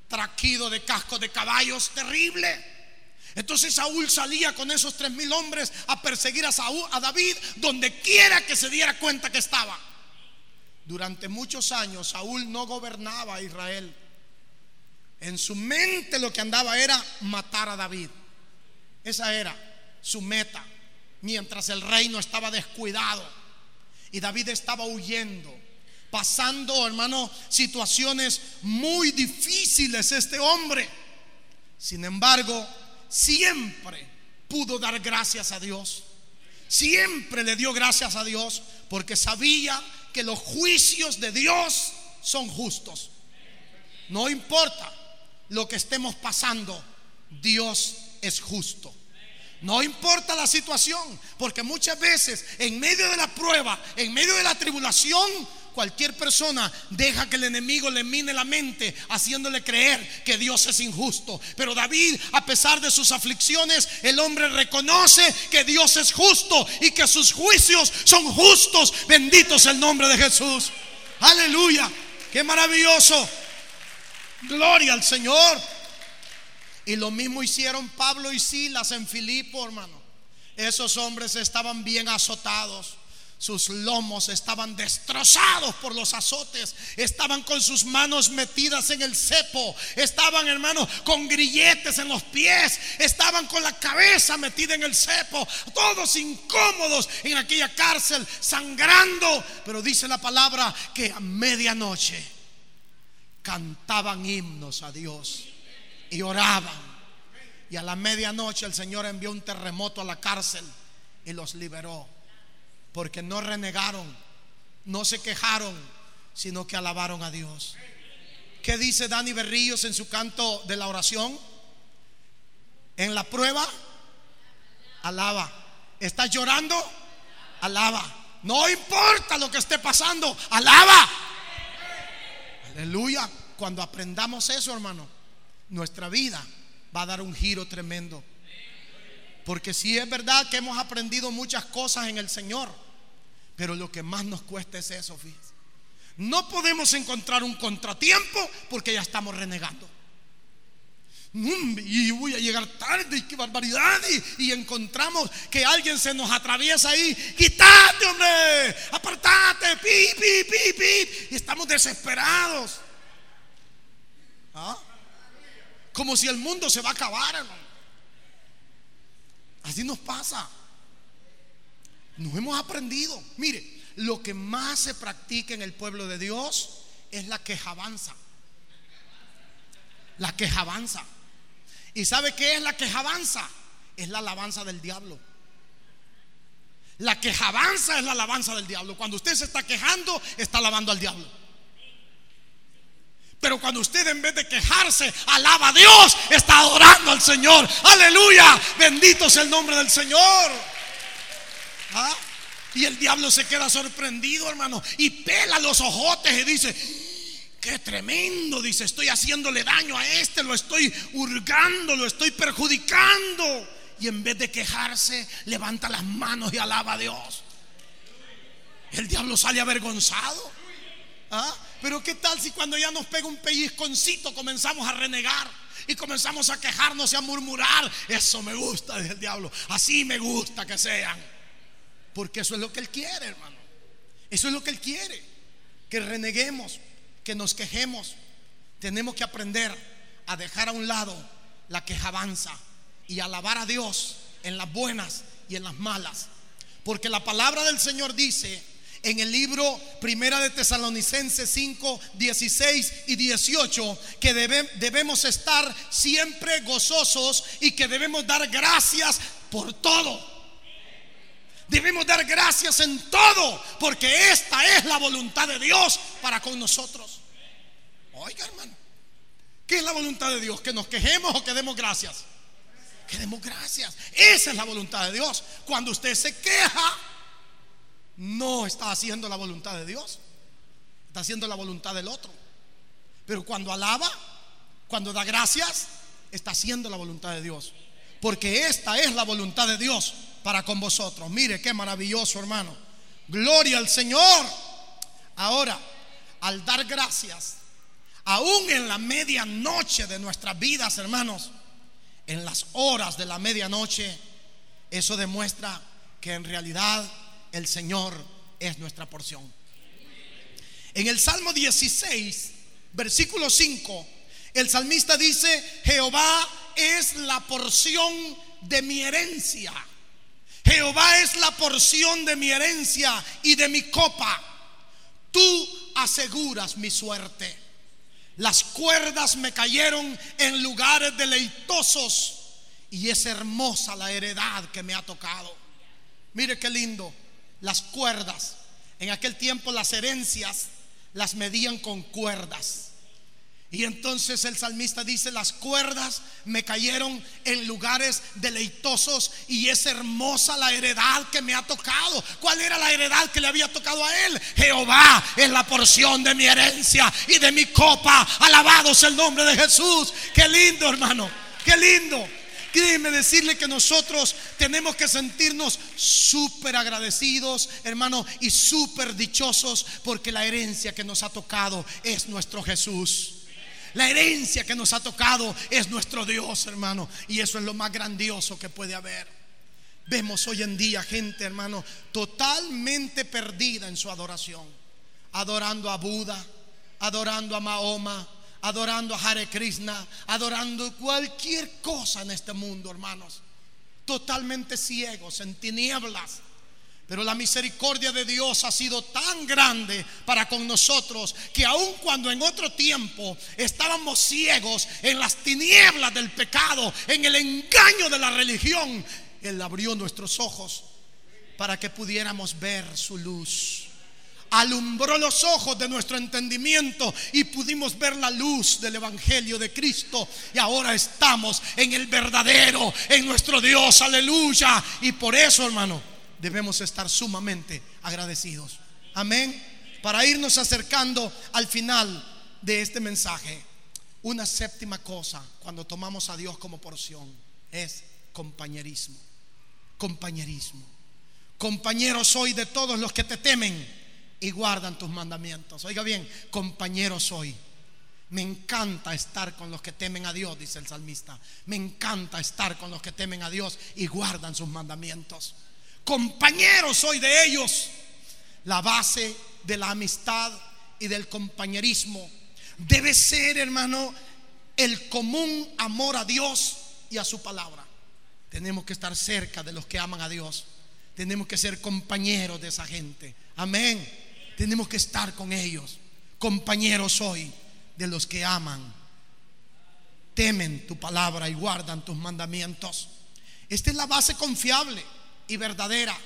traquido de cascos de caballos terrible. Entonces Saúl salía con esos 3,000 hombres a perseguir a David donde quiera que se diera cuenta que estaba. Durante muchos años Saúl no gobernaba a Israel. En su mente lo que andaba era matar a David. Esa era su meta, mientras el reino estaba descuidado y David estaba huyendo, pasando, hermano, situaciones muy difíciles este hombre. Sin embargo, siempre pudo dar gracias a Dios. Siempre le dio gracias a Dios, porque sabía que los juicios de Dios son justos. No importa lo que estemos pasando, Dios es justo. No importa la situación, porque muchas veces en medio de la prueba, en medio de la tribulación, cualquier persona deja que el enemigo le mine la mente, haciéndole creer que Dios es injusto. Pero David, a pesar de sus aflicciones, el hombre reconoce que Dios es justo y que sus juicios son justos. Bendito es el nombre de Jesús. Aleluya, qué maravilloso. Gloria al Señor. Y lo mismo hicieron Pablo y Silas en Filipo, hermano. Esos hombres estaban bien azotados, sus lomos estaban destrozados por los azotes, estaban con sus manos metidas en el cepo, estaban, hermano, con grilletes en los pies, estaban con la cabeza metida en el cepo, todos incómodos en aquella cárcel, sangrando. Pero dice la palabra que a medianoche cantaban himnos a Dios y oraban, y a la medianoche el Señor envió un terremoto a la cárcel y los liberó, porque no renegaron, no se quejaron, sino que alabaron a Dios. ¿Qué dice Dani Berríos en su canto de la oración? En la prueba, alaba. ¿Estás llorando? Alaba. No importa lo que esté pasando, alaba. Aleluya. Cuando aprendamos eso, hermano, nuestra vida va a dar un giro tremendo. Porque sí es verdad que hemos aprendido muchas cosas en el Señor, pero lo que más nos cuesta es eso, fíjense. No podemos encontrar un contratiempo porque ya estamos renegando. Y voy a llegar tarde, y qué barbaridad. Y encontramos que alguien se nos atraviesa ahí. Quítate, hombre, apartate, pip, pip, pip, pip. Y estamos desesperados. ¿Ah? Como si el mundo se va a acabar, hermano. Así nos pasa. Nos hemos aprendido. Mire, lo que más se practica en el pueblo de Dios es la quejabanza. La quejabanza. ¿Y sabe qué es la quejabanza? Es la alabanza del diablo. La quejabanza es la alabanza del diablo. Cuando usted se está quejando, está alabando al diablo. Pero cuando usted, en vez de quejarse, alaba a Dios, está adorando al Señor. Aleluya, bendito sea el nombre del Señor. ¿Ah? Y el diablo se queda sorprendido, hermano, y pela los ojotes y dice: qué tremendo, dice, estoy haciéndole daño a este, lo estoy hurgando, lo estoy perjudicando. Y en vez de quejarse, levanta las manos y alaba a Dios. El diablo sale avergonzado. ¿Ah? Pero qué tal si cuando ya nos pega un pellizconcito comenzamos a renegar y comenzamos a quejarnos y a murmurar. Eso me gusta, dice el diablo, así me gusta que sean. Porque eso es lo que él quiere, hermano. Eso es lo que él quiere, que reneguemos, que nos quejemos. Tenemos que aprender a dejar a un lado la quejabanza y alabar a Dios en las buenas y en las malas. Porque la palabra del Señor dice en el libro Primera de Tesalonicenses 5, 16 y 18 que debemos estar siempre gozosos y que debemos dar gracias por todo. Debemos dar gracias en todo, porque esta es la voluntad de Dios para con nosotros. Oiga, hermano, ¿Qué es la voluntad de Dios? ¿Que nos quejemos o que demos gracias? Que demos gracias. Esa es la voluntad de Dios. Cuando usted se queja, no está haciendo la voluntad de Dios, está haciendo la voluntad del otro. Pero cuando alaba, cuando da gracias, está haciendo la voluntad de Dios, porque esta es la voluntad de Dios para con vosotros. Mire qué maravilloso, hermano. Gloria al Señor. Ahora, al dar gracias, aún en la medianoche de nuestras vidas, hermanos, en las horas de la medianoche, eso demuestra que en realidad el Señor es nuestra porción. En el Salmo 16, versículo 5, el salmista dice: Jehová es la porción de mi herencia, Jehová es la porción de mi herencia y de mi copa. Tú aseguras mi suerte. Las cuerdas me cayeron en lugares deleitosos, y es hermosa la heredad que me ha tocado. Mire qué lindo. Las cuerdas. En aquel tiempo las herencias las medían con cuerdas. Y entonces el salmista dice: las cuerdas me cayeron en lugares deleitosos, y es hermosa la heredad que me ha tocado. ¿Cuál era la heredad que le había tocado a él? Jehová es la porción de mi herencia y de mi copa. Alabado sea el nombre de Jesús. Qué lindo, hermano, qué lindo. Déjeme decirle que nosotros tenemos que sentirnos súper agradecidos, hermano, y súper dichosos, porque la herencia que nos ha tocado es nuestro Jesús. La herencia que nos ha tocado es nuestro Dios, hermano, y eso es lo más grandioso que puede haber. Vemos hoy en día gente, hermano, totalmente perdida en su adoración, adorando a Buda, adorando a Mahoma, adorando a Hare Krishna, adorando cualquier cosa en este mundo, hermanos, totalmente ciegos, en tinieblas. Pero la misericordia de Dios ha sido tan grande para con nosotros, que aun cuando en otro tiempo estábamos ciegos en las tinieblas del pecado, en el engaño de la religión, Él abrió nuestros ojos para que pudiéramos ver su luz. Alumbró los ojos de nuestro entendimiento y pudimos ver la luz del evangelio de Cristo, y ahora estamos en el verdadero, en nuestro Dios. Aleluya. Y por eso, hermano, debemos estar sumamente agradecidos. Amén. Para irnos acercando al final de este mensaje, una séptima cosa cuando tomamos a Dios como porción es compañerismo. Compañerismo. Compañero soy de todos los que te temen y guardan tus mandamientos. Oiga bien, compañero soy. Me encanta estar con los que temen a Dios, dice el salmista. Me encanta estar con los que temen a Dios y guardan sus mandamientos. Compañero soy de ellos. La base de la amistad y del compañerismo debe ser, hermano, el común amor a Dios y a su palabra. Tenemos que estar cerca de los que aman a Dios. Tenemos que ser compañeros de esa gente. Amén. Tenemos que estar con ellos. Compañeros soy de los que aman, temen tu palabra y guardan tus mandamientos. Esta es la base confiable y verdadera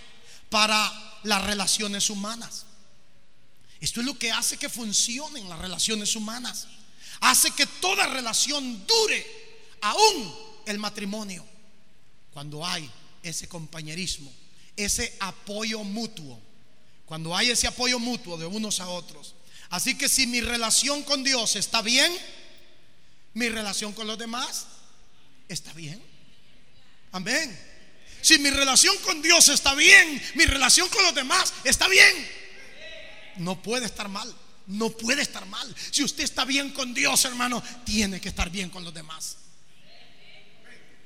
para las relaciones humanas. Esto es lo que hace que funcionen las relaciones humanas. Hace que toda relación dure, aún el matrimonio, cuando hay ese compañerismo, ese apoyo mutuo. Cuando hay ese apoyo mutuo de unos a otros. Así que si mi relación con Dios está bien, mi relación con los demás está bien. Amén. Si mi relación con Dios está bien, mi relación con los demás está bien. No puede estar mal. No puede estar mal. Si usted está bien con Dios, hermano, tiene que estar bien con los demás.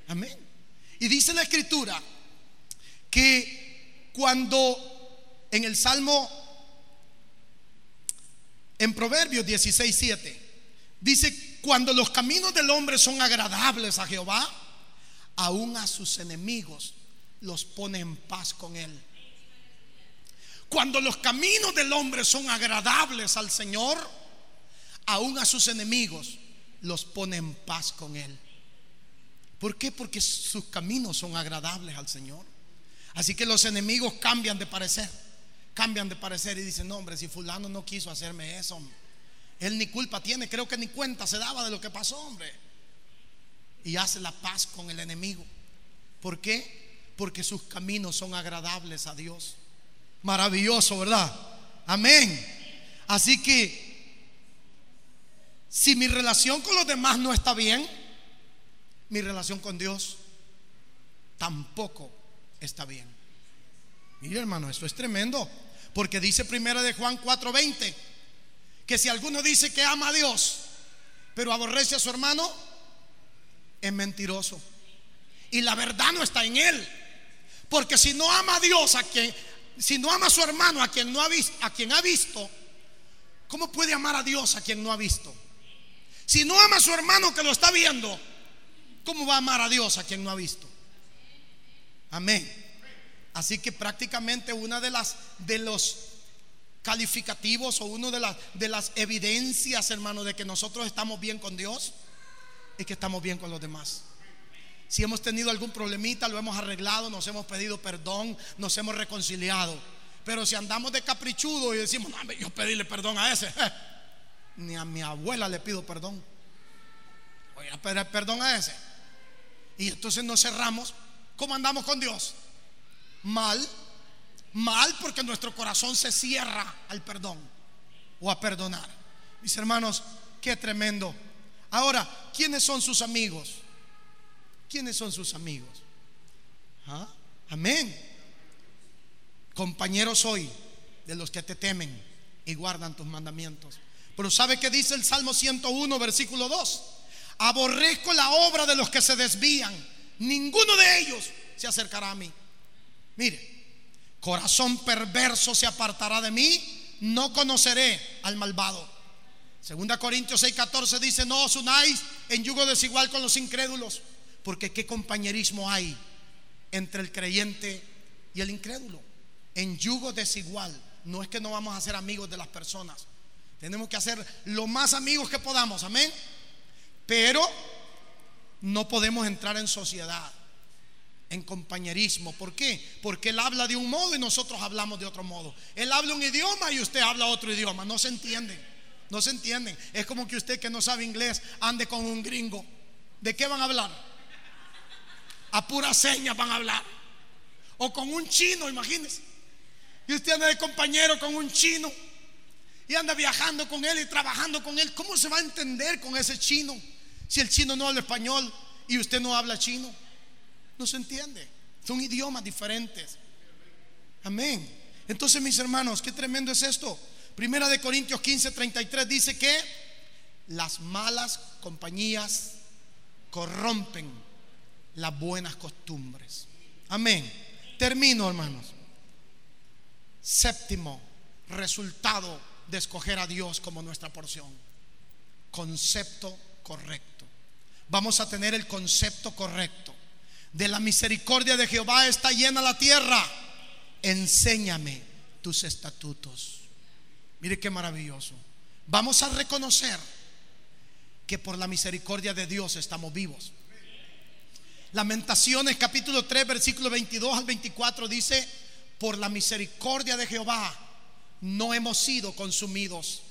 Amén. Y dice la Escritura que cuando... En el Salmo, en Proverbios 16:7 dice: cuando los caminos del hombre son agradables a Jehová, aún a sus enemigos los pone en paz con él. Cuando los caminos del hombre son agradables al Señor, aún a sus enemigos los pone en paz con él. ¿Por qué? Porque sus caminos son agradables al Señor. Así que los enemigos cambian de parecer. Cambian de parecer y dicen: no, hombre, si fulano no quiso hacerme eso, Él ni culpa tiene, creo que ni cuenta se daba de lo que pasó, hombre. Y hace la paz con el enemigo. ¿Por qué? Porque sus caminos son agradables a Dios. Maravilloso, ¿verdad? Amén. Así que si mi relación con los demás no está bien, mi relación con Dios tampoco está bien. Mire, hermano, esto es tremendo, porque dice primera de Juan 4:20 que si alguno dice que ama a Dios pero aborrece a su hermano, es mentiroso y la verdad no está en él. Porque si no ama a Dios, si no ama a su hermano a quien, no ha visto, a quien ha visto, ¿cómo puede amar a Dios a quien no ha visto? Si no ama a su hermano que lo está viendo, ¿cómo va a amar a Dios a quien no ha visto? Amén. Así que prácticamente una de los calificativos o uno de las evidencias, hermano, de que nosotros estamos bien con Dios es que estamos bien con los demás. Si hemos tenido algún problemita, lo hemos arreglado, nos hemos pedido perdón, nos hemos reconciliado. Pero si andamos de caprichudo y decimos, no, yo pedirle perdón a ese, ni a mi abuela le pido perdón, voy a pedir perdón a ese. Y entonces nos cerramos. ¿Cómo andamos con Dios? Mal, porque nuestro corazón se cierra al perdón o a perdonar. Mis hermanos, qué tremendo. Ahora, ¿quiénes son sus amigos? ¿Quiénes son sus amigos? ¿Ah? Amén. Compañero soy de los que te temen y guardan tus mandamientos. Pero ¿sabe qué dice el Salmo 101, versículo 2? Aborrezco la obra de los que se desvían, ninguno de ellos se acercará a mí. Mire, corazón perverso se apartará de mí, no conoceré al malvado. 2 Corintios 6:14 dice, no os unáis en yugo desigual con los incrédulos, porque qué compañerismo hay entre el creyente y el incrédulo. En yugo desigual. No es que no vamos a ser amigos de las personas, tenemos que hacer lo más amigos que podamos, amén. Pero no podemos entrar en sociedad, en compañerismo. ¿Por qué? Porque él habla de un modo y nosotros hablamos de otro modo. Él habla un idioma y usted habla otro idioma. No se entienden, no se entienden. Es como que usted que no sabe inglés ande con un gringo. ¿De qué van a hablar? A puras señas van a hablar. O con un chino, imagínese. Y usted anda de compañero con un chino y anda viajando con él y trabajando con él. ¿Cómo se va a entender con ese chino si el chino no habla español y usted no habla chino? No se entiende, son idiomas diferentes. Amén. Entonces, mis hermanos, qué tremendo es esto. Primera de Corintios 15:33 dice que las malas compañías corrompen las buenas costumbres. Amén. Termino, hermanos. Séptimo resultado de escoger a Dios como nuestra porción: concepto correcto. Vamos a tener el concepto correcto. De la misericordia de Jehová está llena la tierra, enséñame tus estatutos. Mire qué maravilloso. Vamos a reconocer que por la misericordia de Dios estamos vivos. Lamentaciones capítulo 3 versículo 22 al 24 dice, por la misericordia de Jehová no hemos sido consumidos,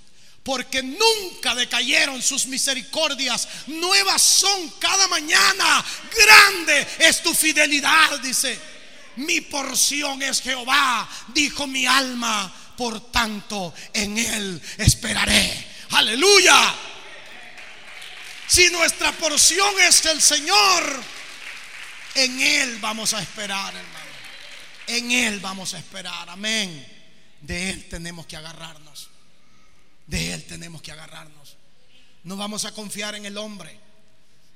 porque nunca decayeron sus misericordias, nuevas son cada mañana, grande es tu fidelidad. Dice, mi porción es Jehová, dijo mi alma, por tanto en él esperaré. Aleluya. Si nuestra porción es el Señor, en él vamos a esperar, hermano. En él vamos a esperar, amén. De él tenemos que agarrarnos. De él tenemos que agarrarnos. No vamos a confiar en el hombre,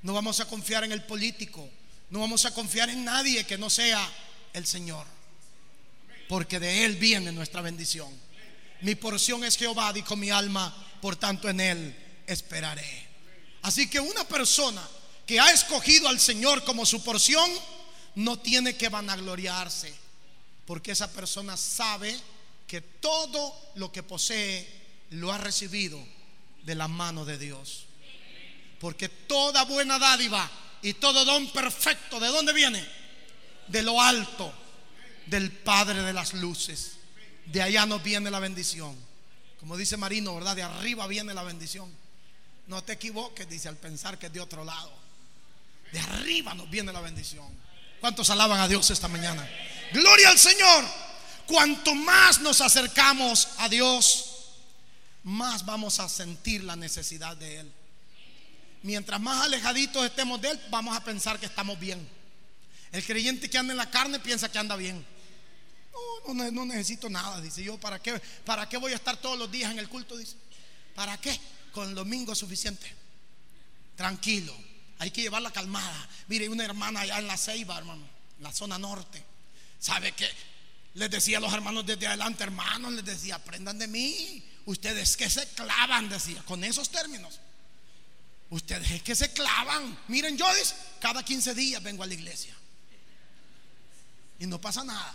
no vamos a confiar en el político, no vamos a confiar en nadie que no sea el Señor, porque de él viene nuestra bendición. Mi porción es Jehová, dijo mi alma, por tanto en él esperaré. Así que una persona que ha escogido al Señor como su porción no tiene que vanagloriarse, porque esa persona sabe que todo lo que posee lo ha recibido de la mano de Dios. Porque toda buena dádiva y todo don perfecto, ¿de dónde viene? De lo alto, del Padre de las luces. De allá nos viene la bendición. Como dice Marino, ¿verdad? De arriba viene la bendición. No te equivoques, dice, al pensar que es de otro lado. De arriba nos viene la bendición. ¿Cuántos alaban a Dios esta mañana? Gloria al Señor. Cuanto más nos acercamos a Dios, más vamos a sentir la necesidad de Él. Mientras más alejaditos estemos de Él, vamos a pensar que estamos bien. El creyente que anda en la carne piensa que anda bien. No necesito nada, dice. Yo para qué voy a estar todos los días en el culto, dice. ¿Para qué? Con el domingo es suficiente. Tranquilo, hay que llevarla calmada. Mire, una hermana allá en la Ceiba, hermano, en la zona norte. ¿Sabe qué? Les decía a los hermanos desde adelante, hermanos, les decía, aprendan de mí. Ustedes que se clavan, decía, con esos términos. Ustedes es que se clavan. Miren, yo, dice, cada 15 días vengo a la iglesia y no pasa nada.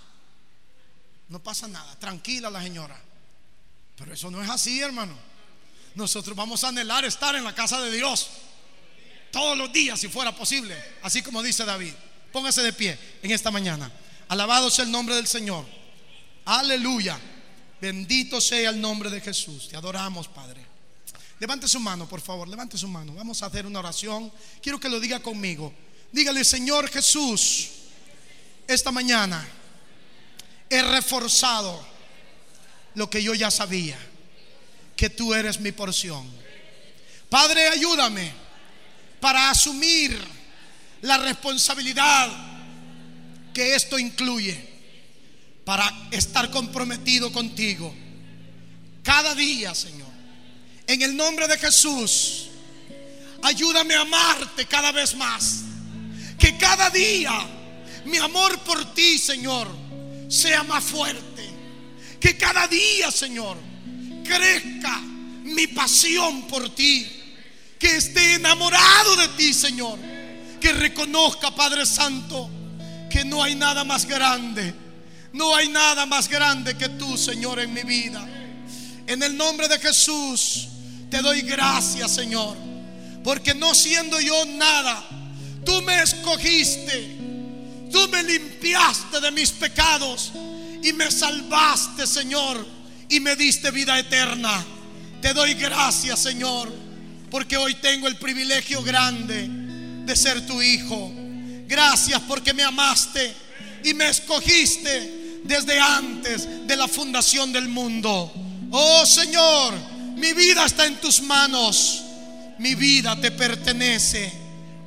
No pasa nada, tranquila la señora. Pero eso no es así, hermano. Nosotros vamos a anhelar estar en la casa de Dios todos los días, si fuera posible. Así como dice David. Póngase de pie en esta mañana. Alabado sea el nombre del Señor. Aleluya. Bendito sea el nombre de Jesús. Te adoramos, Padre. Levante su mano, por favor, levante su mano. Vamos a hacer una oración. Quiero que lo diga conmigo. Dígale, Señor Jesús, esta mañana he reforzado lo que yo ya sabía, que tú eres mi porción. Padre, ayúdame para asumir la responsabilidad que esto incluye, para estar comprometido contigo cada día, Señor. En el nombre de Jesús, ayúdame a amarte cada vez más. Que cada día mi amor por ti, Señor, sea más fuerte. Que cada día, Señor, crezca mi pasión por ti. Que esté enamorado de ti, Señor. Que reconozca, Padre Santo, que no hay nada más grande. No hay nada más grande que tú, Señor, en mi vida. En el nombre de Jesús te doy gracias, Señor, porque no siendo yo nada, tú me escogiste. Tú me limpiaste de mis pecados y me salvaste, Señor, y me diste vida eterna. Te doy gracias, Señor, porque hoy tengo el privilegio grande de ser tu hijo. Gracias porque me amaste y me escogiste desde antes de la fundación del mundo. Oh, Señor, mi vida está en tus manos. Mi vida te pertenece.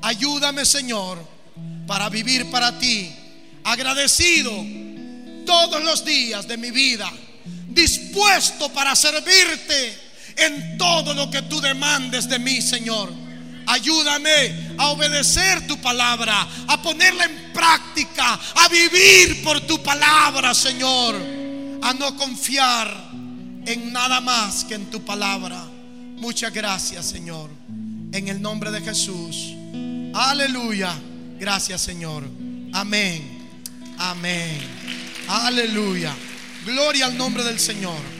Ayúdame, Señor, para vivir para ti, agradecido todos los días de mi vida, dispuesto para servirte en todo lo que tú demandes de mí, Señor. Ayúdame a obedecer tu palabra, a ponerla en práctica, a vivir por tu palabra, Señor, a no confiar en nada más que en tu palabra. Muchas gracias, Señor, en el nombre de Jesús. Aleluya. Gracias, Señor. Amén. Amén. Aleluya. Gloria al nombre del Señor.